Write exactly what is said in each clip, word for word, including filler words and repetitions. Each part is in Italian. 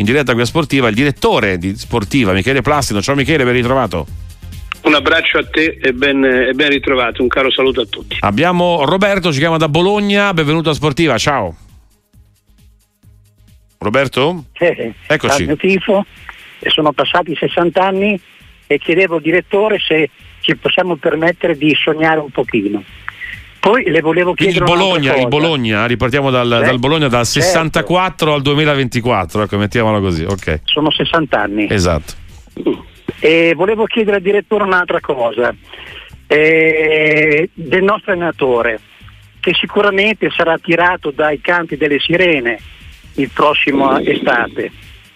in diretta qui a Sportiva il direttore di Sportiva, Michele Plastino. Ciao Michele, ben ritrovato. Un abbraccio a te e ben, e ben ritrovato, un caro saluto a tutti. Abbiamo Roberto, ci chiama da Bologna, benvenuto a Sportiva, ciao. Roberto? Eh, Eccoci. Mio tifo, sono passati sessanta anni e chiedevo al direttore se ci possiamo permettere di sognare un pochino. Poi le volevo chiedere il Bologna, il Bologna, ripartiamo dal, certo, dal Bologna, dal sessantaquattro, certo, al duemilaventiquattro, ecco, mettiamolo così, ok. Sono sessanta anni. Esatto. E volevo chiedere al direttore un'altra cosa, eh, del nostro allenatore, che sicuramente sarà attirato dai canti delle sirene il prossimo mm. estate,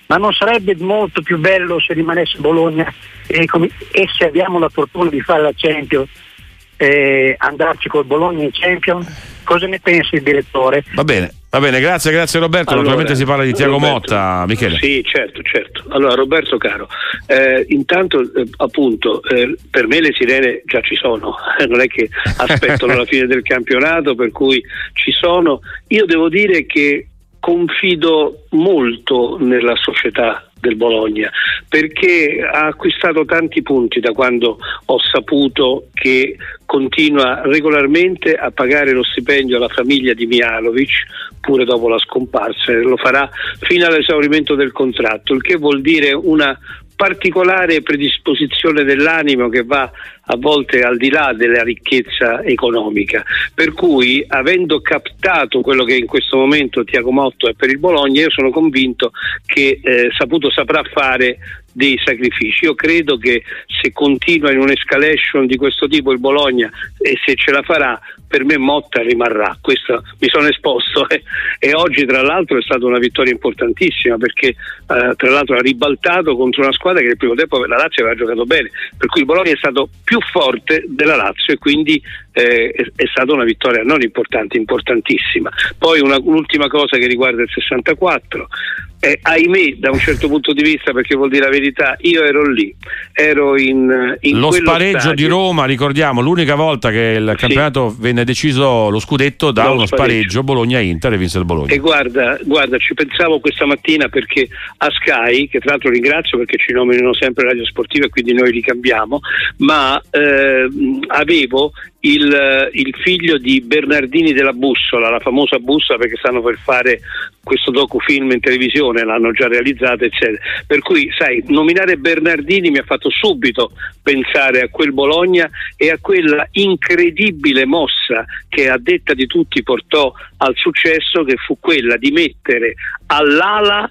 ma non sarebbe molto più bello se rimanesse Bologna e, e se abbiamo la fortuna di fare la Champions, eh, andarci col Bologna in Champions? Cosa ne pensa il direttore? Va bene. Va bene, grazie, grazie Roberto. Allora, naturalmente si parla di Thiago Roberto, Motta, Michele. Sì, certo, certo. Allora Roberto caro, eh, intanto eh, appunto eh, per me le sirene già ci sono, non è che aspettano la fine del campionato, per cui ci sono. Io devo dire che confido molto nella società del Bologna, perché ha acquistato tanti punti da quando ho saputo che continua regolarmente a pagare lo stipendio alla famiglia di Mihajlović pure dopo la scomparsa, e lo farà fino all'esaurimento del contratto, il che vuol dire una particolare predisposizione dell'animo che va a volte al di là della ricchezza economica, per cui avendo captato quello che in questo momento Thiago Motta è per il Bologna, io sono convinto che eh, saputo saprà fare dei sacrifici. Io credo che se continua in un'escalation di questo tipo il Bologna, e se ce la farà, per me Motta rimarrà. Questo mi sono esposto eh. E oggi tra l'altro è stata una vittoria importantissima, perché eh, tra l'altro ha ribaltato contro una squadra che nel primo tempo la Lazio aveva giocato bene, per cui il Bologna è stato più forte della Lazio e quindi eh, è, è stata una vittoria non importante, importantissima. Poi una, un'ultima cosa che riguarda il sessantaquattro. Eh, ahimè, da un certo punto di vista, perché vuol dire la verità, io ero lì, ero in, in lo spareggio stadio di Roma, ricordiamo, l'unica volta che il campionato sì. venne deciso lo scudetto da, da uno spareggio, spareggio Bologna-Inter, e vinse il Bologna. E guarda, guarda, ci pensavo questa mattina, perché a Sky, che tra l'altro ringrazio perché ci nominano sempre Radio Sportiva e quindi noi li cambiamo, ma eh, avevo il, il figlio di Bernardini della Bussola, la famosa bussola, perché stanno per fare questo docufilm in televisione, l'hanno già realizzata eccetera, per cui sai, nominare Bernardini mi ha fatto subito pensare a quel Bologna e a quella incredibile mossa che a detta di tutti portò al successo, che fu quella di mettere all'ala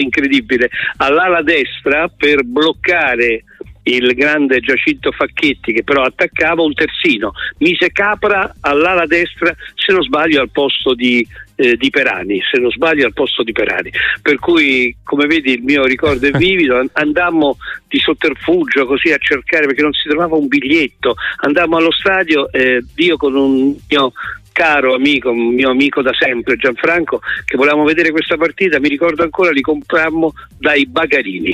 incredibile, all'ala destra, per bloccare il grande Giacinto Facchetti che però attaccava, un terzino, mise Capra all'ala destra, se non sbaglio al posto di Eh, di Perani, se non sbaglio al posto di Perani, per cui come vedi il mio ricordo è vivido, andammo di sotterfugio così a cercare, perché non si trovava un biglietto, andammo allo stadio, eh, io con un mio caro amico, un mio amico da sempre Gianfranco, che volevamo vedere questa partita, mi ricordo ancora, li comprammo dai Bagarini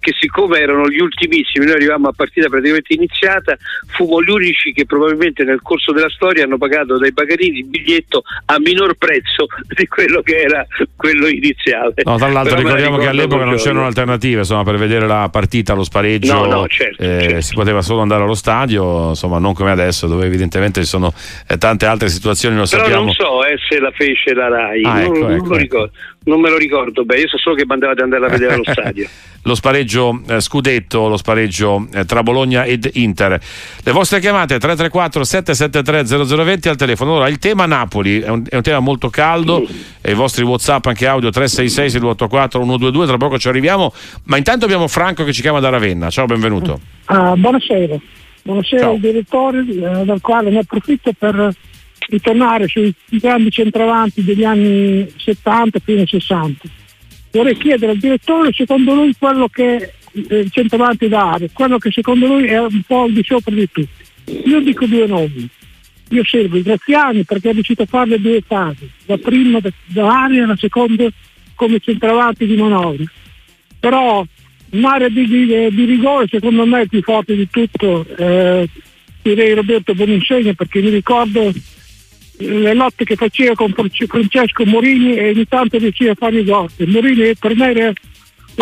che siccome erano gli ultimissimi, noi arrivavamo a partita praticamente iniziata, fummo gli unici che probabilmente nel corso della storia hanno pagato dai Bagarini il biglietto a minor prezzo di quello che era quello iniziale. No, tra l'altro però ricordiamo che all'epoca non c'erano alternative, insomma, per vedere la partita, lo spareggio, no, no, certo, eh, certo. si poteva solo andare allo stadio, insomma, non come adesso dove evidentemente ci sono eh, tante altre situazioni, lo però sappiamo. Però non so eh, se la fece la Rai, ah, non, ecco, non, ecco, lo ricordo, non me lo ricordo bene, io so solo che mandavate andare a vedere allo stadio. Lo spareggio eh, scudetto, lo spareggio eh, tra Bologna ed Inter. Le vostre chiamate tre tre quattro sette sette tre zero zero due zero al telefono. Allora il tema Napoli è un, è un tema molto caldo, mm. e i vostri WhatsApp anche audio tre sei sei sei due otto quattro uno due due, tra poco ci arriviamo, ma intanto abbiamo Franco che ci chiama da Ravenna. Ciao, benvenuto. Ah, buonasera, buonasera Ciao. Al direttore, eh, dal quale ne approfitto per ritornare sui grandi centravanti degli anni settanta fino ai sessanta. Vorrei chiedere al direttore, secondo lui, quello che eh, il centravanti da area, quello che secondo lui è un po' al di sopra di tutti. Io dico due nomi. Io servo i Graziani perché è riuscito a fare le due fasi, la prima da, da area e la seconda come centravanti di manovra. Però un'area di, di, di rigore secondo me è più forte di tutto, eh, direi Roberto Boninsegna, perché mi ricordo le lotte che faceva con Francesco Morini e ogni tanto riusciva a fare i gol. Morini per me era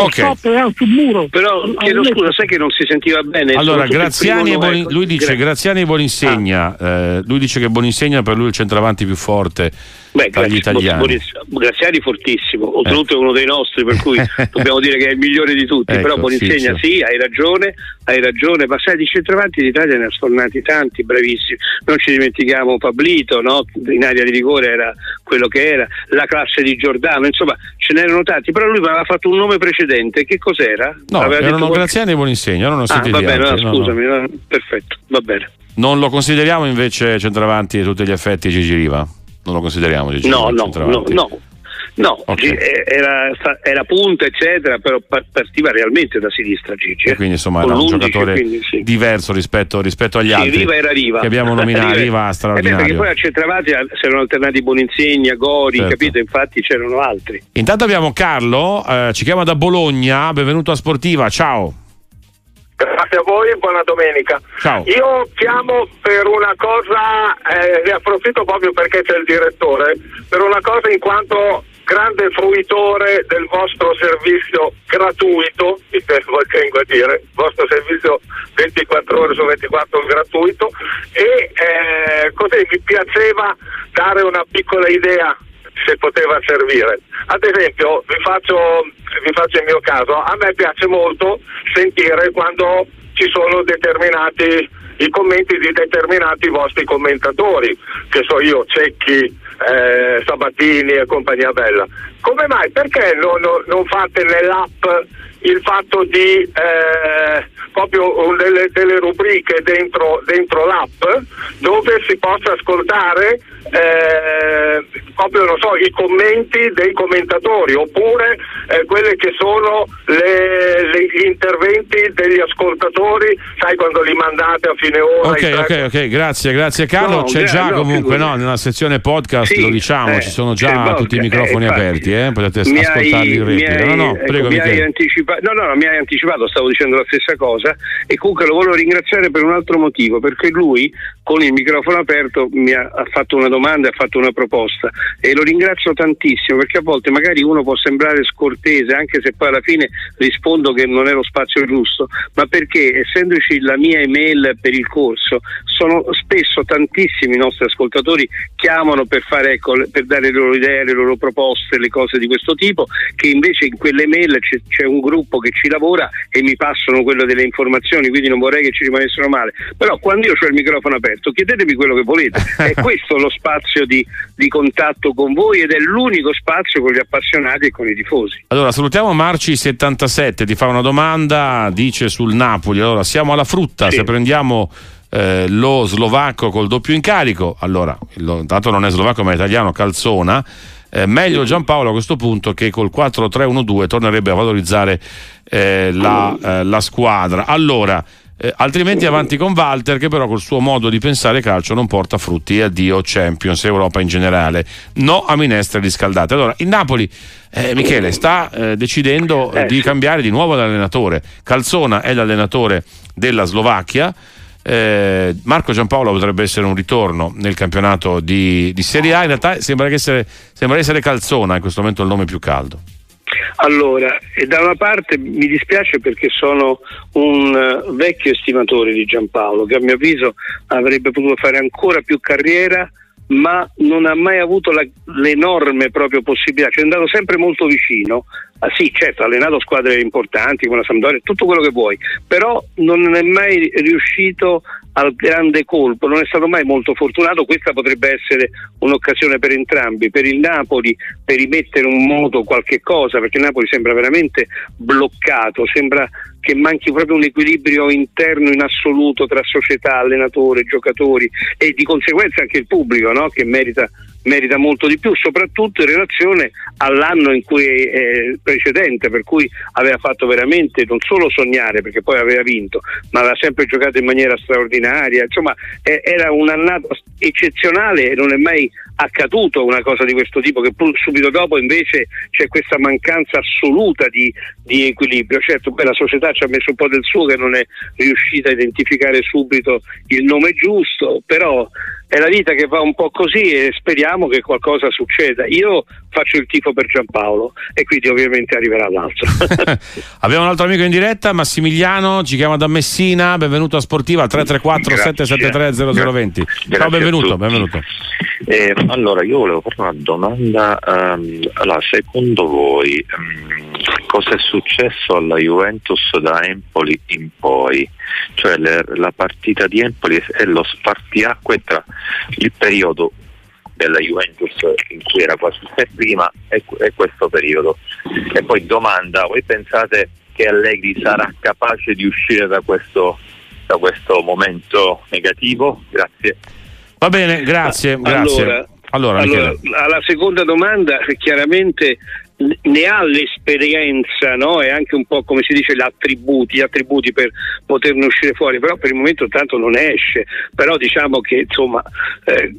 okay. Era sul muro. Però chiedo scusa, sai che non si sentiva bene. Allora Graziani e Boni, lui dice Gra- Graziani e Boninsegna, ah. eh, lui dice che Boninsegna per lui è il centravanti più forte. Beh, grazie, italiani. Bonis, Graziani fortissimo, oltretutto eh. è uno dei nostri, per cui dobbiamo dire che è il migliore di tutti. Ecco, però Boninsegna sì, sì, hai ragione, hai ragione, ma sai di centravanti l'Italia ne ha sfornati tanti, bravissimi. Non ci dimentichiamo Pablito, no? In area di rigore era quello che era, la classe di Giordano, insomma ce n'erano tanti, però lui aveva fatto un nome precedente, che cos'era? No, aveva erano detto Graziani e Boninsegna, non ho sentito. Ah, va bene, no, scusami, no. No, perfetto, va bene. Non lo consideriamo invece centravanti a tutti gli effetti Gigi Riva? Non lo consideriamo Gigi no, Riva? No, no, no. No, okay. era, era punta eccetera, però partiva realmente da sinistra Gigi. Eh? Quindi insomma era un giocatore quindi, sì. diverso rispetto, rispetto agli sì, altri. Riva era Riva. Che abbiamo nominato, Riva, Riva straordinario. Eh beh, perché poi a centravanti si erano alternati Boninsegna, Gori, certo. Capito? Infatti c'erano altri. Intanto abbiamo Carlo, eh, ci chiama da Bologna, benvenuto a Sportiva, ciao. Grazie a voi, buona domenica. Ciao. Io chiamo per una cosa, eh, ne approfitto proprio perché c'è il direttore, per una cosa in quanto grande fruitore del vostro servizio gratuito, mi tengo a dire, il vostro servizio ventiquattro ore su ventiquattro gratuito, e eh, così mi piaceva dare una piccola idea se poteva servire. Ad esempio, vi faccio, vi faccio il mio caso, a me piace molto sentire quando ci sono determinati i commenti di determinati vostri commentatori, che so io, Cecchi, eh, Sabatini e compagnia bella. Come mai? Perché non, non, non fate nell'app il fatto di eh, proprio delle, delle rubriche dentro, dentro l'app dove si possa ascoltare eh, proprio non so i commenti dei commentatori oppure eh, quelle che sono le, le, gli interventi degli ascoltatori, sai quando li mandate a fine ora. Ok, ok, ok, grazie, grazie Carlo. No, c'è gra- già no, comunque no, nella sezione podcast sì, lo diciamo, eh, ci sono già eh, tutti eh, i microfoni eh, aperti, eh, potete ascoltarli in replica. No, no, prego, mi hai anticipato. No, no, no, mi hai anticipato, stavo dicendo la stessa cosa e comunque lo volevo ringraziare per un altro motivo, perché lui con il microfono aperto mi ha, ha fatto una domanda, ha fatto una proposta e lo ringrazio tantissimo, perché a volte magari uno può sembrare scortese, anche se poi alla fine rispondo che non è lo spazio giusto, ma perché essendoci la mia email per il corso, sono spesso tantissimi i nostri ascoltatori chiamano per fare, ecco, per dare le loro idee, le loro proposte, le cose di questo tipo, che invece in quelle mail c'è, c'è un gruppo che ci lavora e mi passano quello delle informazioni, quindi non vorrei che ci rimanessero male, però quando io ho il microfono aperto chiedetemi quello che volete, è questo lo spazio di, di contatto con voi ed è l'unico spazio con gli appassionati e con i tifosi. Allora salutiamo Marci settantasette, ti fa una domanda, dice sul Napoli, allora siamo alla frutta, sì. Se prendiamo eh, lo slovacco col doppio incarico, allora tanto non è slovacco ma è italiano, Calzona, Eh, meglio Giampaolo a questo punto, che col quattro tre uno due tornerebbe a valorizzare eh, la, eh, la squadra. Allora, eh, altrimenti avanti con Walter, che però col suo modo di pensare calcio non porta frutti, e addio Champions, Europa in generale, no a minestre riscaldate. Allora, il Napoli, eh, Michele, sta eh, decidendo eh, di cambiare di nuovo l'allenatore. Calzona è l'allenatore della Slovacchia. Eh, Marco Giampaolo potrebbe essere un ritorno nel campionato di, di Serie A, in realtà sembra, che essere, sembra essere Calzona in questo momento il nome più caldo. Allora, da una parte mi dispiace perché sono un vecchio estimatore di Giampaolo, che a mio avviso avrebbe potuto fare ancora più carriera, ma non ha mai avuto la, l'enorme proprio possibilità, cioè è andato sempre molto vicino. Ah, sì, certo, ha allenato squadre importanti come la Sampdoria, tutto quello che vuoi, però non è mai riuscito al grande colpo, non è stato mai molto fortunato. Questa potrebbe essere un'occasione per entrambi, per il Napoli, per rimettere in moto qualche cosa, perché il Napoli sembra veramente bloccato, sembra che manchi proprio un equilibrio interno in assoluto tra società, allenatore, giocatori e di conseguenza anche il pubblico, no? Che merita merita molto di più, soprattutto in relazione all'anno in cui eh, precedente, per cui aveva fatto veramente non solo sognare, perché poi aveva vinto, ma aveva sempre giocato in maniera straordinaria, insomma eh, era un'annata eccezionale e non è mai accaduto una cosa di questo tipo, che pur subito dopo invece c'è questa mancanza assoluta di, di equilibrio. Certo, beh, la società ci ha messo un po' del suo, che non è riuscita a identificare subito il nome giusto, però è la vita che va un po' così e speriamo che qualcosa succeda. Io faccio il tifo per Giampaolo e quindi ovviamente arriverà l'altro. Abbiamo un altro amico in diretta, Massimiliano, ci chiama da Messina. Benvenuto a Sportiva, tre tre quattro sette sette tre zero zero due zero. Ciao, benvenuto, benvenuto. Eh, allora io volevo fare una domanda. Um, allora, secondo voi um, cosa è successo alla Juventus da Empoli in poi? Cioè le, la partita di Empoli è lo spartiacque tra il periodo della Juventus in cui era quasi per prima e, e questo periodo. E poi domanda, voi pensate che Allegri sarà capace di uscire da questo, da questo momento negativo? Grazie. Va bene, grazie. Ah, grazie. Allora, allora, allora alla seconda domanda, chiaramente ne ha l'esperienza, no? E anche un po', come si dice, gli attributi, gli attributi per poterne uscire fuori, però per il momento tanto non esce. Però diciamo che insomma eh,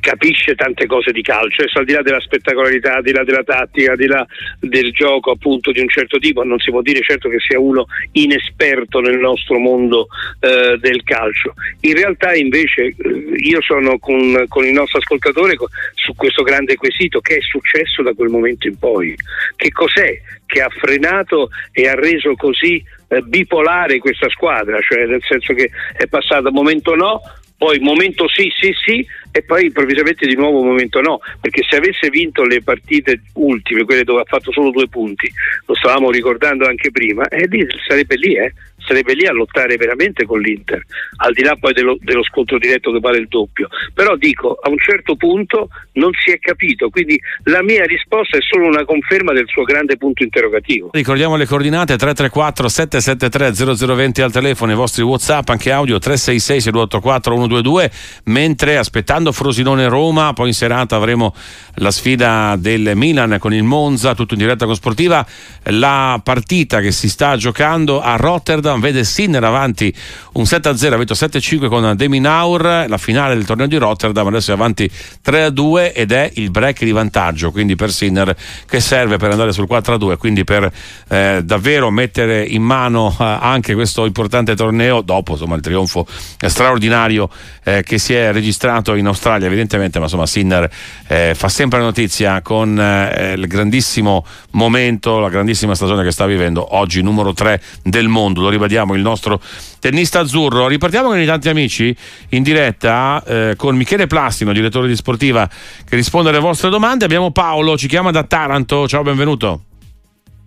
capisce tante cose di calcio, al di là della spettacolarità, al di là della tattica, al di là del gioco appunto di un certo tipo. Non si può dire certo che sia uno inesperto nel nostro mondo eh, del calcio. In realtà invece io sono con, con il nostro ascoltatore su questo grande quesito: che è successo da quel momento in poi? Che cos'è che ha frenato e ha reso così eh, bipolare questa squadra? Cioè nel senso che è passato momento no, poi momento sì sì sì e poi improvvisamente di nuovo momento no, perché se avesse vinto le partite ultime, quelle dove ha fatto solo due punti, lo stavamo ricordando anche prima, e lì sarebbe lì eh sarebbe lì a lottare veramente con l'Inter, al di là poi dello, dello scontro diretto che vale il doppio. Però dico, a un certo punto non si è capito, quindi la mia risposta è solo una conferma del suo grande punto interrogativo. Ricordiamo le coordinate: tre tre quattro sette sette tre zero zero due zero al telefono, i vostri WhatsApp anche audio tre sei sei sei due otto quattro uno due due. Mentre aspettando Frosinone Roma, poi in serata avremo la sfida del Milan con il Monza, tutto in diretta con Sportiva. La partita che si sta giocando a Rotterdam vede Sinner avanti un sette a zero, ha vinto sette a cinque con Deminaur. La finale del torneo di Rotterdam adesso è avanti tre a due ed è il break di vantaggio, quindi per Sinner, che serve per andare sul quattro a due, quindi per eh, davvero mettere in mano eh, anche questo importante torneo dopo insomma il trionfo straordinario eh, che si è registrato in Australia evidentemente, ma insomma Sinner eh, fa sempre notizia con eh, il grandissimo momento, la grandissima stagione che sta vivendo, oggi numero tre del mondo, lo ribadiamo, il nostro tennista azzurro. Ripartiamo con i tanti amici in diretta eh, con Michele Plastino, direttore di Sportiva, che risponde alle vostre domande. Abbiamo Paolo, ci chiama da Taranto. Ciao, benvenuto.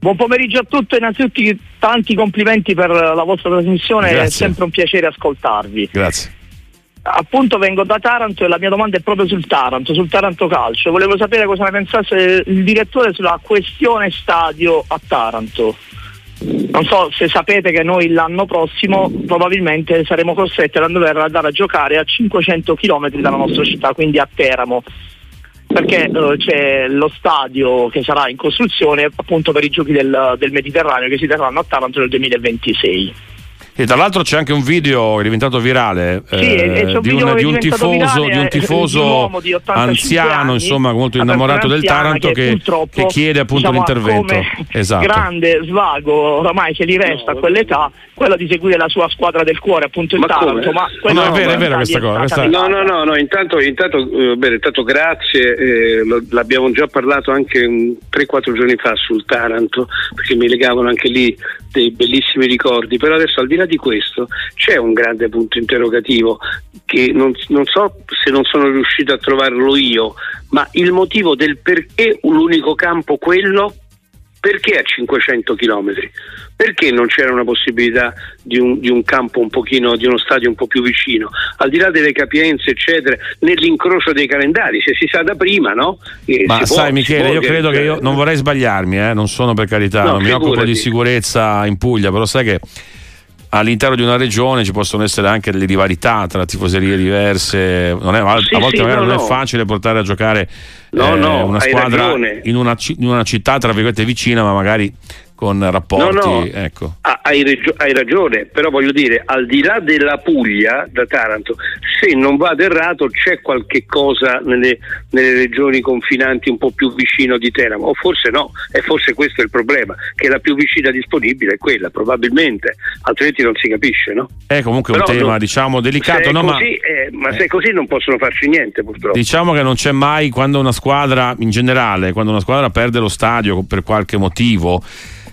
Buon pomeriggio a tutti, innanzitutto tanti complimenti per la vostra trasmissione. Grazie. È sempre un piacere ascoltarvi. Grazie. Appunto vengo da Taranto e la mia domanda è proprio sul Taranto, sul Taranto Calcio. Volevo sapere cosa ne pensasse il direttore sulla questione stadio a Taranto. Non so se sapete che noi l'anno prossimo probabilmente saremo costretti ad andare a giocare a cinquecento chilometri dalla nostra città, quindi a Teramo, perché eh, c'è lo stadio che sarà in costruzione appunto per i giochi del, del Mediterraneo che si terranno a Taranto nel duemilaventisei. E tra l'altro c'è anche un video che è diventato virale, sì, eh, un di, video una, di un tifoso, virale, di un tifoso di di anziano, anni, insomma molto innamorato del Taranto, che, che chiede appunto diciamo, l'intervento. Esatto. Grande svago oramai che gli resta no, a quell'età, quello di seguire la sua squadra del cuore, appunto il ma Taranto. Ma no, no, è vero, è vero questa cosa. Questa... No, no, no, no, intanto, intanto, eh, bene, intanto grazie, eh, lo, l'abbiamo già parlato anche tre quattro giorni fa sul Taranto, perché mi legavano anche lì dei bellissimi ricordi, però adesso al di là di questo c'è un grande punto interrogativo che non, non so se non sono riuscito a trovarlo io, ma il motivo del perché l'unico campo quello, perché a cinquecento chilometri, perché non c'era una possibilità di un, di un campo un pochino, di uno stadio un po' più vicino, al di là delle capienze eccetera, nell'incrocio dei calendari, se si sa da prima, no? Eh, ma sai può, Michele, può, io che... credo che io non vorrei sbagliarmi, eh? Non sono per carità, no, non mi occupo di sicurezza in Puglia, però sai che all'interno di una regione ci possono essere anche delle rivalità tra tifoserie diverse, non è, a sì, volte sì, magari no, non no. è facile portare a giocare no, eh, no, una squadra in una, in una città tra virgolette vicina, ma magari con rapporti, no, no, ecco. Ah, hai, regio- hai ragione, però voglio dire, al di là della Puglia, da Taranto, se non vado errato c'è qualche cosa nelle, nelle regioni confinanti un po' più vicino di Teramo, o forse no, e forse questo è il problema, che la più vicina disponibile è quella, probabilmente, altrimenti non si capisce, no? È comunque però un tema, non, diciamo, delicato, se no, così, ma, eh, ma eh. se è così non possono farci niente, purtroppo. Diciamo che non c'è mai, quando una squadra, in generale, quando una squadra perde lo stadio per qualche motivo,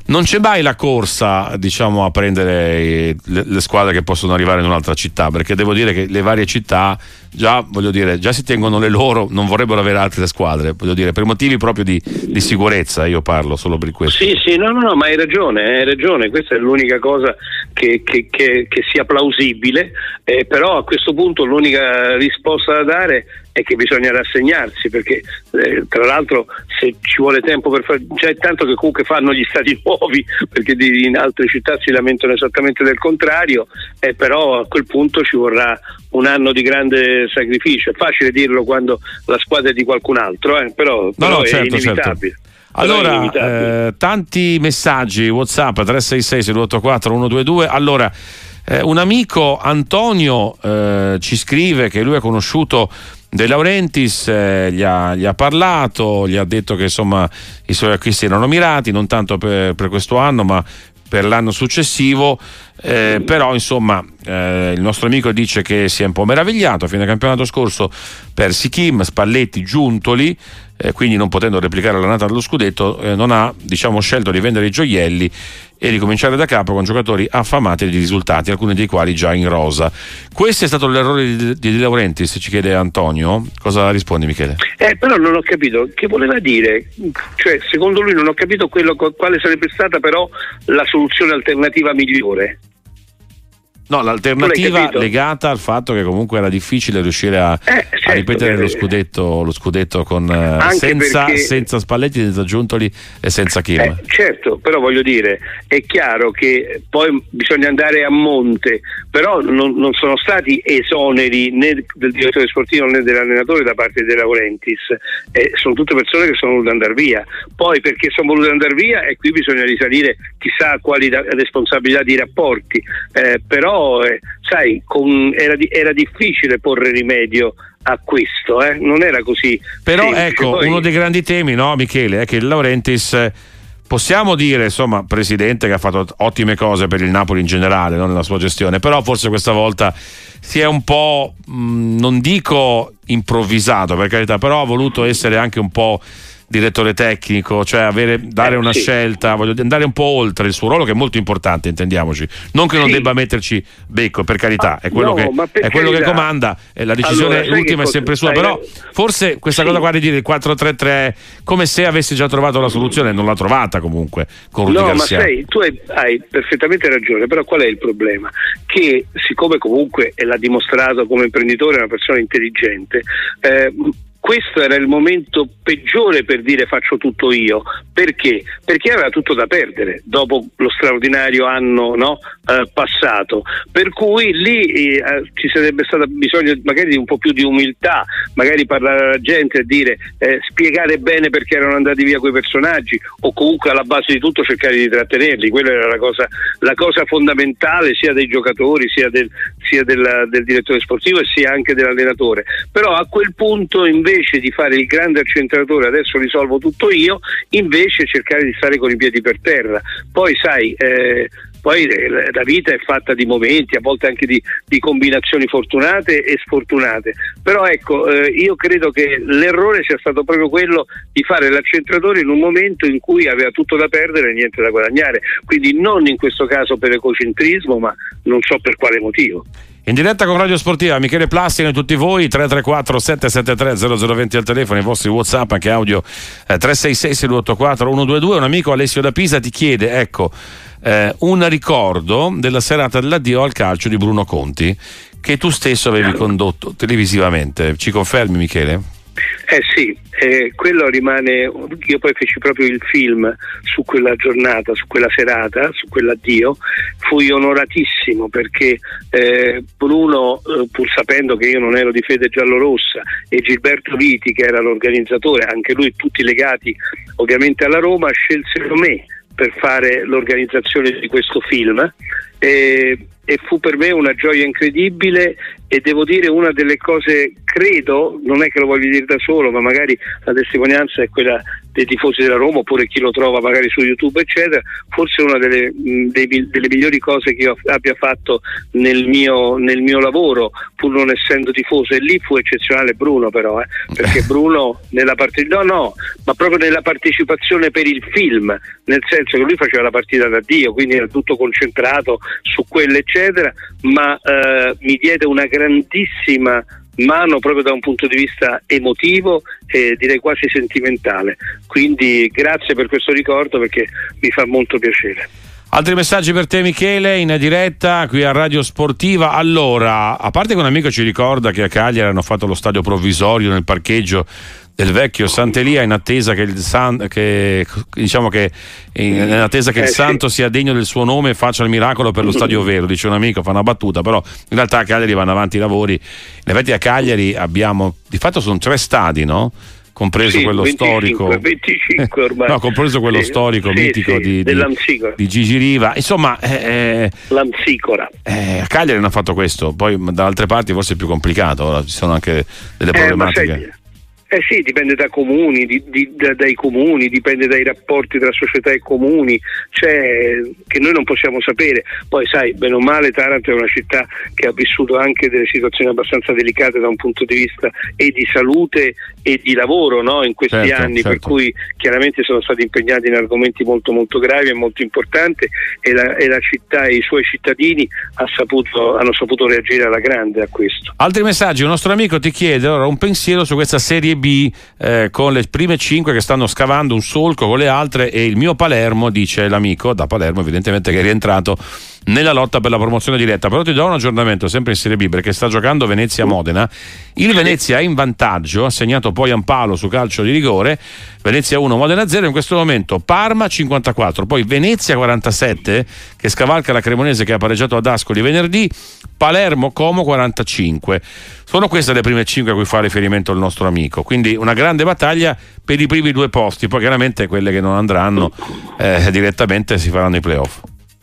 non c'è mai la corsa, diciamo, a prendere le, le squadre che possono arrivare in un'altra città, perché devo dire che le varie città già, voglio dire, già si tengono le loro, non vorrebbero avere altre squadre, voglio dire, per motivi proprio di, di sicurezza, io parlo solo per questo. Sì, sì, no, no, no, ma hai ragione, hai ragione, questa è l'unica cosa che, che, che, che sia plausibile, eh, però a questo punto l'unica risposta da dare è che bisogna rassegnarsi, perché eh, tra l'altro se ci vuole tempo per fare, cioè, tanto che comunque fanno gli stati nuovi, perché di, in altre città si lamentano esattamente del contrario, eh, però a quel punto ci vorrà un anno di grande sacrificio. È facile dirlo quando la squadra è di qualcun altro, eh, però, no, però no, è certo, inevitabile. Certo. Allora, eh, tanti messaggi WhatsApp tre sei sei, sei due otto quattro, uno due due. Allora, eh, un amico, Antonio, eh, ci scrive che lui ha conosciuto De Laurentiis, eh, gli, ha, gli ha parlato, gli ha detto che insomma i suoi acquisti erano mirati, non tanto per, per questo anno ma per l'anno successivo, eh, però insomma eh, il nostro amico dice che si è un po' meravigliato, a fine campionato scorso persi Kim, Spalletti, Giuntoli, eh, quindi non potendo replicare l'annata dello Scudetto, eh, non ha, diciamo, scelto di vendere i gioielli e ricominciare da capo con giocatori affamati di risultati, alcuni dei quali già in rosa. Questo è stato l'errore di De Laurentiis, ci chiede Antonio. Cosa rispondi, Michele? Eh, però non ho capito che voleva dire, cioè secondo lui non ho capito quello, quale sarebbe stata però la soluzione alternativa migliore. No, l'alternativa legata al fatto che comunque era difficile riuscire a, eh, certo, a ripetere che... lo scudetto, lo scudetto con eh, senza, perché... senza Spalletti, senza Giuntoli e senza Kim. Eh, certo, però voglio dire, è chiaro che poi bisogna andare a monte, però non, non sono stati esoneri né del direttore sportivo né dell'allenatore da parte di De Laurentiis, eh, sono tutte persone che sono volute andare via. Poi perché sono volute andare via, e qui bisogna risalire chissà a quali da- responsabilità di rapporti, eh, però sai, con, era, era difficile porre rimedio a questo, eh? Non era così. Però semplice. Ecco, poi... uno dei grandi temi, no, Michele, è che il Laurentiis, possiamo dire, insomma, presidente che ha fatto ottime cose per il Napoli in generale, no, nella sua gestione, però forse questa volta si è un po', mh, non dico improvvisato, per carità, però ha voluto essere anche un po' direttore tecnico, cioè avere, dare eh, una sì. scelta, voglio andare un po' oltre il suo ruolo, che è molto importante, intendiamoci, non che sì. non debba metterci becco, per carità, ah, è, quello no, che, è quello carità. Che comanda, la decisione allora, ultima è sempre sua, però forse questa sì. cosa qua di dire il quattro tre tre, come se avessi già trovato la soluzione, non l'ha trovata comunque con Rudy no, Garcia. Ma sei, tu hai, hai perfettamente ragione, però qual è il problema? Che siccome comunque, e l'ha dimostrato come imprenditore, è una persona intelligente, eh, questo era il momento peggiore per dire faccio tutto io. Perché? Perché aveva tutto da perdere dopo lo straordinario anno, no, eh, passato, per cui lì eh, ci sarebbe stato bisogno magari di un po' più di umiltà, magari parlare alla gente e dire, eh, spiegare bene perché erano andati via quei personaggi, o comunque alla base di tutto cercare di trattenerli. Quella era la cosa, la cosa fondamentale sia dei giocatori sia del, sia della, del direttore sportivo e sia anche dell'allenatore. Però a quel punto invece invece di fare il grande accentratore, adesso risolvo tutto io, invece cercare di stare con i piedi per terra. Poi sai, eh, poi la vita è fatta di momenti, a volte anche di, di combinazioni fortunate e sfortunate, però ecco, eh, io credo che l'errore sia stato proprio quello di fare l'accentratore in un momento in cui aveva tutto da perdere e niente da guadagnare, quindi non in questo caso per ecocentrismo, ma non so per quale motivo. In diretta con Radio Sportiva, Michele Plastino e tutti voi, tre tre quattro, sette sette tre, zero zero due zero al telefono, i vostri WhatsApp, anche audio, eh, tre sei sei, sei due otto quattro, uno due due. Un amico, Alessio da Pisa, ti chiede, ecco, eh, un ricordo della serata dell'addio al calcio di Bruno Conti, che tu stesso avevi condotto televisivamente. Ci confermi, Michele? Eh sì, eh, quello rimane, io poi feci proprio il film su quella giornata, su quella serata, su quell'addio. Fui onoratissimo perché eh, Bruno, eh, pur sapendo che io non ero di fede giallorossa, e Gilberto Viti, che era l'organizzatore, anche lui tutti legati ovviamente alla Roma, scelsero me per fare l'organizzazione di questo film, e, e fu per me una gioia incredibile, e devo dire una delle cose, credo, non è che lo voglio dire da solo, ma magari la testimonianza è quella dei tifosi della Roma, oppure chi lo trova magari su YouTube eccetera, forse una delle, mh, dei, delle migliori cose che io abbia fatto nel mio, nel mio lavoro, pur non essendo tifoso, e lì fu eccezionale Bruno, però eh, perché Bruno nella parte no no ma proprio nella partecipazione per il film, nel senso che lui faceva la partita d'addio, quindi era tutto concentrato su quella eccetera, ma eh, mi diede una grandissima mano proprio da un punto di vista emotivo e direi quasi sentimentale, quindi grazie per questo ricordo perché mi fa molto piacere. Altri messaggi per te Michele in diretta qui a Radio Sportiva. Allora, a parte che un amico ci ricorda che a Cagliari hanno fatto lo stadio provvisorio nel parcheggio del vecchio Sant'Elia in attesa che il san, che, diciamo che in, in attesa che eh, il santo sì. sia degno del suo nome e faccia il miracolo per lo stadio vero, dice un amico, fa una battuta, però in realtà a Cagliari vanno avanti i lavori. In effetti a Cagliari abbiamo, di fatto sono tre stadi, no? Compreso sì, quello venticinque, storico venticinque ormai. No, compreso quello sì, storico sì, mitico sì, di, di, di Gigi Riva, insomma eh, l'Ansicora eh, a Cagliari hanno fatto questo, poi da altre parti forse è più complicato. Ora ci sono anche delle problematiche eh, Eh sì, dipende da comuni, di, di, da, dai comuni, dipende dai rapporti tra società e comuni, cioè, che noi non possiamo sapere. Poi sai, bene o male, Taranto è una città che ha vissuto anche delle situazioni abbastanza delicate da un punto di vista e di salute e di lavoro, no? In questi certo, anni, certo. per cui chiaramente sono stati impegnati in argomenti molto molto gravi e molto importanti, e la, e la città e i suoi cittadini ha saputo, hanno saputo reagire alla grande a questo. Altri messaggi, un nostro amico ti chiede allora un pensiero su questa serie B eh, con le prime cinque che stanno scavando un solco con le altre, e il mio Palermo, dice l'amico da Palermo evidentemente, che è rientrato nella lotta per la promozione diretta. Però ti do un aggiornamento sempre in Serie B perché sta giocando Venezia-Modena, il Venezia è in vantaggio, ha segnato poi Giampaolo su calcio di rigore, Venezia uno Modena zero, in questo momento Parma cinquantaquattro, poi Venezia quarantasette che scavalca la Cremonese che ha pareggiato ad Ascoli venerdì, Palermo Como quarantacinque. Sono queste le prime cinque a cui fa riferimento il nostro amico, quindi una grande battaglia per i primi due posti, poi chiaramente quelle che non andranno eh, direttamente si faranno i playoff.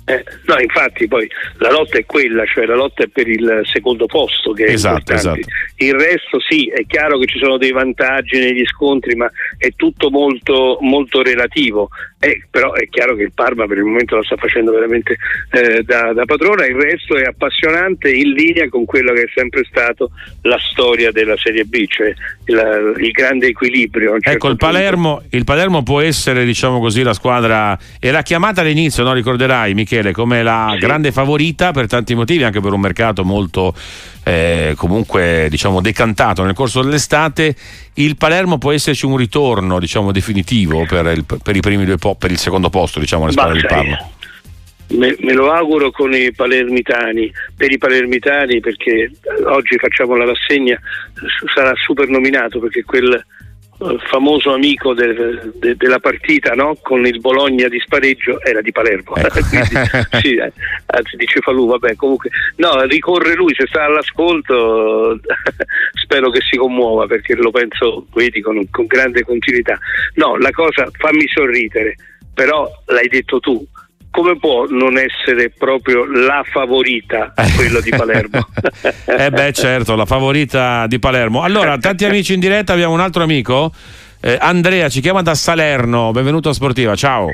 Eh, no, infatti poi la lotta è quella, cioè la lotta è per il secondo posto che è esatto, esatto. Il resto sì, è chiaro che ci sono dei vantaggi negli scontri, ma è tutto molto molto relativo. Eh, però è chiaro che il Parma per il momento lo sta facendo veramente eh, da, da padrona, il resto è appassionante, in linea con quello che è sempre stato la storia della Serie B, cioè la, il grande equilibrio. Ecco, certo il, Palermo, il Palermo può essere, diciamo così, la squadra, era chiamata all'inizio, no? Ricorderai Michele, come la sì. grande favorita per tanti motivi, anche per un mercato molto eh, comunque diciamo decantato nel corso dell'estate. Il Palermo può esserci un ritorno, diciamo, definitivo per il, per i primi due po- per il secondo posto, diciamo, le spalle di Parma. Me, me lo auguro con i palermitani, per i palermitani, perché oggi facciamo la rassegna, sarà super nominato perché quel famoso amico del, de, della partita, no? Con il Bologna di spareggio era di Palermo, ecco. Quindi, sì, anzi di Cefalù, vabbè, comunque no, ricorre lui, se sta all'ascolto spero che si commuova perché lo penso, vedi, con, con grande continuità. No, la cosa, fammi sorridere, però l'hai detto tu, come può non essere proprio la favorita quello di Palermo? Eh beh certo, la favorita di Palermo. Allora, tanti amici in diretta, abbiamo un altro amico, eh, Andrea ci chiama da Salerno, benvenuto a Sportiva, ciao.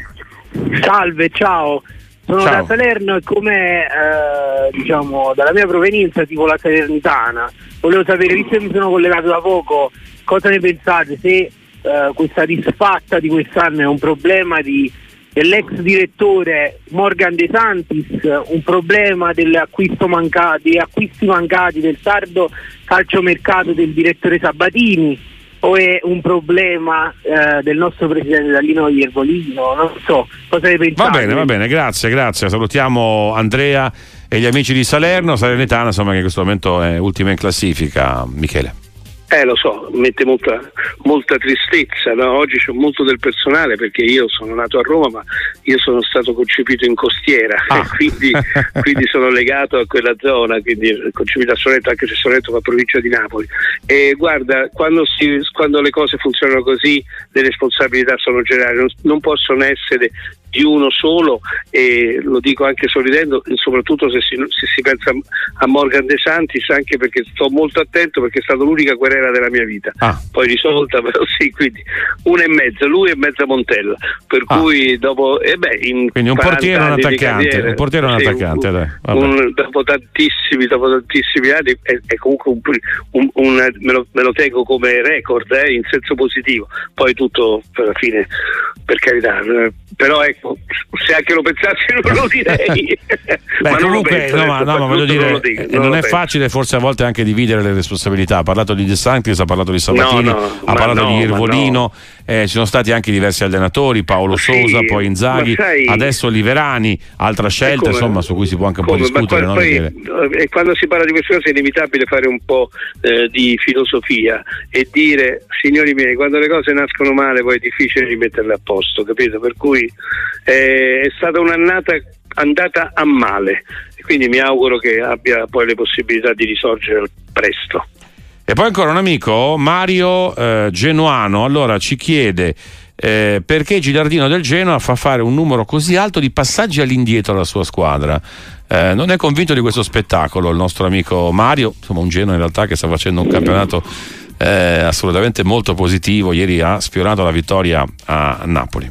Salve, ciao, sono ciao. da Salerno e come eh, diciamo dalla mia provenienza tipo la Salernitana, volevo sapere, visto che mi sono collegato da poco, cosa ne pensate, se eh, questa disfatta di quest'anno è un problema di dell'ex direttore Morgan De Santis, un problema dell'acquisto manca- degli acquisti mancati del sardo calciomercato del direttore Sabatini, o è un problema eh, del nostro presidente Dallino Iervolino, non so, cosa ne pensate? Va bene, va bene, grazie, grazie, salutiamo Andrea e gli amici di Salerno, Salernitana, insomma, che in questo momento è ultima in classifica, Michele. Eh lo so, mette molta, molta tristezza, no? Oggi c'è molto del personale perché io sono nato a Roma ma io sono stato concepito in costiera ah. e quindi, quindi sono legato a quella zona, quindi concepito a Sorrento, anche se Sorrento fa provincia di Napoli, e guarda, quando, si, quando le cose funzionano così le responsabilità sono generali, non, non possono essere di uno solo, e lo dico anche sorridendo, soprattutto se si, se si pensa a Morgan De Santis, anche perché sto molto attento, perché è stata l'unica querela della mia vita, ah. poi risolta, però sì, quindi una e mezza, lui e mezza Montella, per ah. cui dopo eh beh, in quindi un portiere e un attaccante, un portiere e un attaccante un, dai, un, dopo tantissimi dopo tantissimi anni è, è comunque un, un, un me, lo, me lo tengo come record, eh, in senso positivo, poi tutto alla fine, per carità, però ecco, se anche lo pensassi non lo direi. Beh, ma non comunque, lo penso, no, ma, no, ma voglio dire, non, dico, non, non è penso. Facile forse a volte anche dividere le responsabilità. Ha parlato di De Santis, ha parlato di Sabatini, no, no, ha parlato no, di Irvolino, no. eh, ci sono stati anche diversi allenatori, Paolo sì, Sosa, poi Inzaghi, sai, adesso Liverani, altra scelta come, insomma, su cui si può anche un come, po' discutere. Quando, no? poi, e quando si parla di queste cose è inimitabile fare un po' eh, di filosofia e dire, signori miei, quando le cose nascono male poi è difficile rimetterle a posto, capito? Per cui eh, è stata un'annata andata a male, quindi mi auguro che abbia poi le possibilità di risorgere presto. E poi ancora un amico, Mario eh, Genuano, allora ci chiede eh, perché Gilardino del Genoa fa fare un numero così alto di passaggi all'indietro alla sua squadra. Eh, non è convinto di questo spettacolo il nostro amico Mario, insomma un Genoa in realtà che sta facendo un campionato eh, assolutamente molto positivo, ieri ha sfiorato la vittoria a Napoli.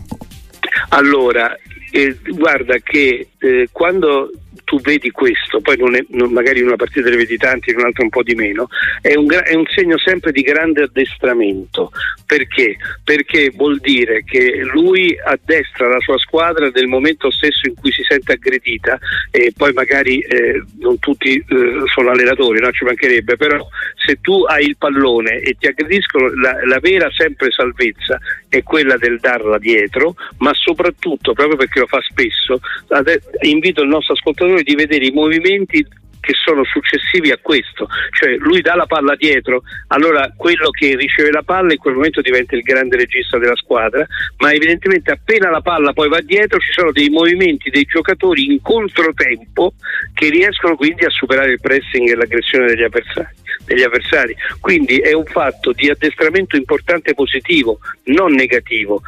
Allora Eh, guarda che eh, quando tu vedi questo, poi non è, non, magari in una partita ne vedi tanti, in un'altra un po' di meno, è un, gra- è un segno sempre di grande addestramento. Perché? Perché vuol dire che lui addestra la sua squadra nel momento stesso in cui si sente aggredita, e poi magari eh, non tutti eh, sono allenatori, no? Ci mancherebbe, però se tu hai il pallone e ti aggrediscono, la, la vera sempre salvezza è quella del darla dietro, ma soprattutto, proprio perché lo fa spesso, ade- invito il nostro ascoltatore di vedere i movimenti che sono successivi a questo, cioè lui dà la palla dietro, allora quello che riceve la palla in quel momento diventa il grande regista della squadra, ma evidentemente appena la palla poi va dietro ci sono dei movimenti dei giocatori in controtempo che riescono quindi a superare il pressing e l'aggressione degli avversari. Degli avversari. Quindi è un fatto di addestramento importante, positivo, non negativo.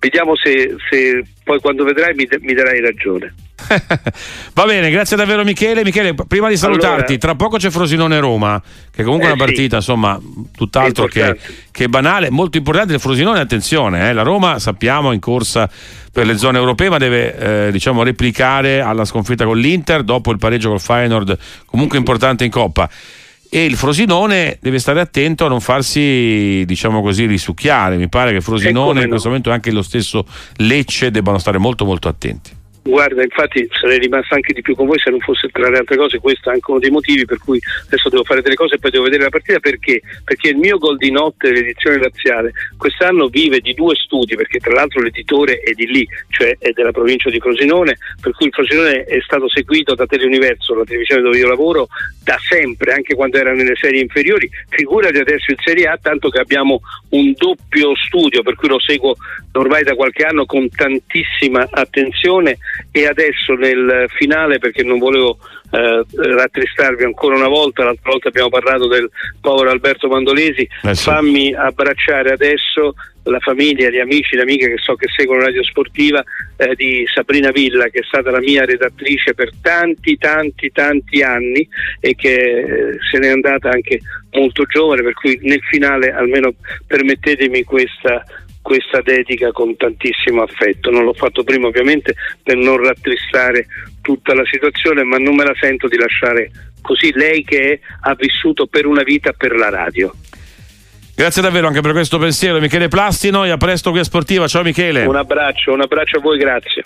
Vediamo se, se poi quando vedrai mi, mi darai ragione. Va bene, grazie davvero Michele. Michele, prima di salutarti, allora, tra poco c'è Frosinone-Roma, che comunque eh è una partita sì, insomma tutt'altro che, che banale, molto importante il Frosinone, attenzione, eh, la Roma sappiamo in corsa per le zone europee, ma deve eh, diciamo replicare alla sconfitta con l'Inter, dopo il pareggio col Feyenoord, comunque importante in Coppa, e il Frosinone deve stare attento a non farsi, diciamo così, risucchiare. Mi pare che Frosinone no. in questo momento, anche lo stesso Lecce, debbano stare molto molto attenti. Guarda, infatti sarei rimasto anche di più con voi se non fosse, tra le altre cose, questo è anche uno dei motivi per cui adesso devo fare delle cose e poi devo vedere la partita. Perché? Perché il mio Gol di Notte, l'edizione laziale, quest'anno vive di due studi, perché tra l'altro l'editore è di lì, cioè è della provincia di Frosinone, per cui il Frosinone è stato seguito da Teleuniverso, la televisione dove io lavoro, da sempre, anche quando era nelle serie inferiori, figurati adesso in Serie A, tanto che abbiamo un doppio studio, per cui lo seguo ormai da qualche anno con tantissima attenzione. E adesso nel finale, perché non volevo eh, rattristarvi ancora una volta, l'altra volta abbiamo parlato del povero Alberto Mandolesi, eh sì. fammi abbracciare adesso la famiglia, gli amici, le amiche che so che seguono Radio Sportiva, eh, di Sabrina Villa, che è stata la mia redattrice per tanti tanti tanti anni e che eh, se n'è andata anche molto giovane, per cui nel finale almeno permettetemi questa questa dedica con tantissimo affetto. Non l'ho fatto prima ovviamente per non rattristare tutta la situazione, ma non me la sento di lasciare così, lei che ha vissuto per una vita per la radio. Grazie davvero anche per questo pensiero Michele Plastino, e a presto qui a Sportiva. Ciao Michele. Un abbraccio, un abbraccio a voi, grazie.